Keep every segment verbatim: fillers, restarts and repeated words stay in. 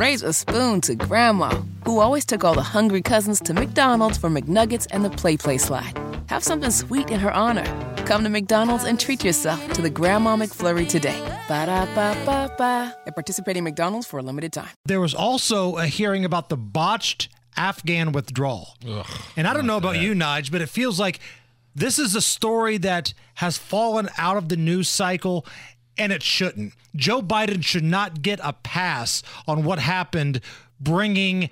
raise a spoon to Grandma, who always took all the hungry cousins to McDonald's for McNuggets and the Play Play Slide. Have something sweet in her honor. Come to McDonald's and treat yourself to the Grandma McFlurry today. Ba-da-ba-ba-ba. At participating McDonald's for a limited time. There was also a hearing about the botched Afghan withdrawal. Ugh, and I don't know about that. you, Nige, but it feels like this is a story that has fallen out of the news cycle, and it shouldn't. Joe Biden should not get a pass on what happened bringing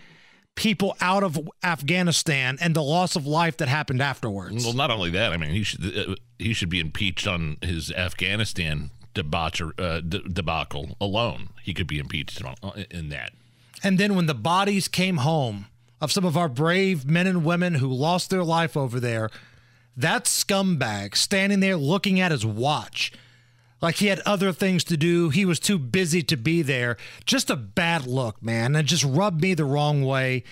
people out of Afghanistan and the loss of life that happened afterwards. Well, not only that, I mean, he should, uh, he should be impeached on his Afghanistan debaucher, uh, de- debacle alone. He could be impeached in that. And then when the bodies came home of some of our brave men and women who lost their life over there, that scumbag standing there looking at his watch like he had other things to do. He was too busy to be there. Just a bad look, man. It just rubbed me the wrong way.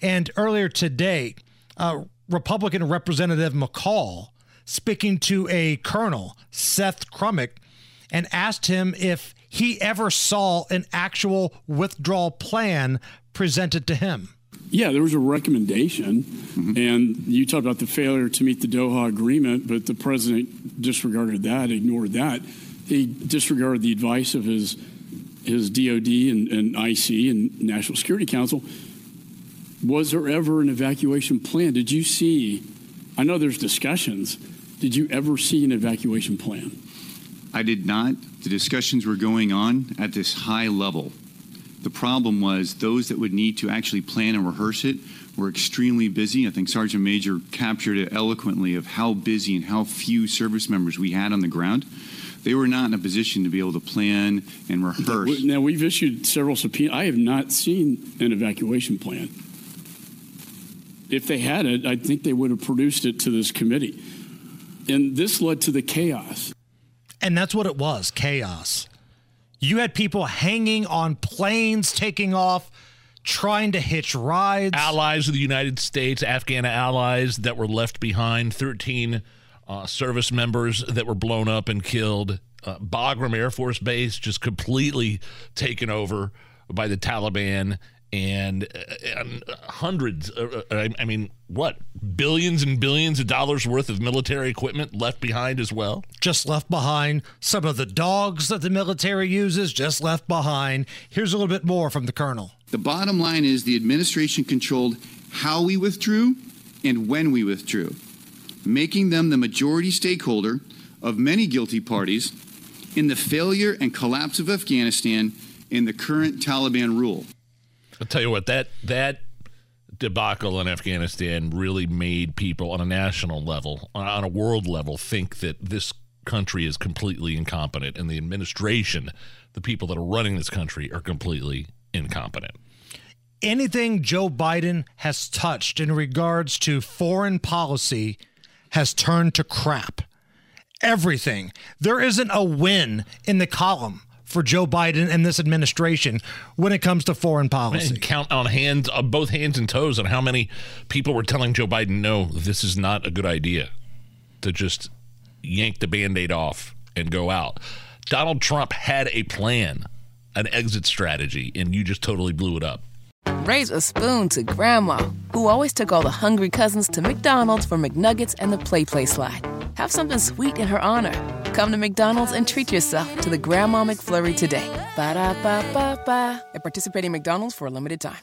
And earlier today, uh, Republican Representative McCaul speaking to a colonel, Seth Krummrich, and asked him if he ever saw an actual withdrawal plan presented to him. Yeah, there was a recommendation, mm-hmm. and you talked about the failure to meet the Doha agreement, but the president disregarded that, ignored that. He disregarded the advice of his his D O D and, and I C and National Security Council. Was there ever an evacuation plan? Did you see, I know there's discussions, did you ever see an evacuation plan? I did not. The discussions were going on at this high level. The problem was those that would need to actually plan and rehearse it were extremely busy. I think Sergeant Major captured it eloquently of how busy and how few service members we had on the ground. They were not in a position to be able to plan and rehearse. Now, we've issued several subpoenas. I have not seen an evacuation plan. If they had it, I think they would have produced it to this committee. And this led to the chaos. And that's what it was, chaos. You had people hanging on planes, taking off, trying to hitch rides. Allies of the United States, Afghan allies that were left behind, thirteen uh, service members that were blown up and killed. Uh, Bagram Air Force Base just completely taken over by the Taliban. And, and hundreds, uh, I, I mean, what, billions and billions of dollars worth of military equipment left behind as well? Just left behind. Some of the dogs that the military uses just left behind. Here's a little bit more from the colonel. The bottom line is the administration controlled how we withdrew and when we withdrew, making them the majority stakeholder of many guilty parties in the failure and collapse of Afghanistan in the current Taliban rule. I'll tell you what, that that debacle in Afghanistan really made people on a national level, on a world level, think that this country is completely incompetent and the administration, the people that are running this country, are completely incompetent. Anything Joe Biden has touched in regards to foreign policy has turned to crap. Everything. There isn't a win in the column for Joe Biden and this administration when it comes to foreign policy. And count on hands, uh, both hands and toes on how many people were telling Joe Biden, no, this is not a good idea to just yank the Band-Aid off and go out. Donald Trump had a plan, an exit strategy, and you just totally blew it up. Raise a spoon to Grandma, who always took all the hungry cousins to McDonald's for McNuggets and the Play Play Slide. Have something sweet in her honor. Come to McDonald's and treat yourself to the Grandma McFlurry today. Ba-da-ba-ba-ba. At participating McDonald's for a limited time.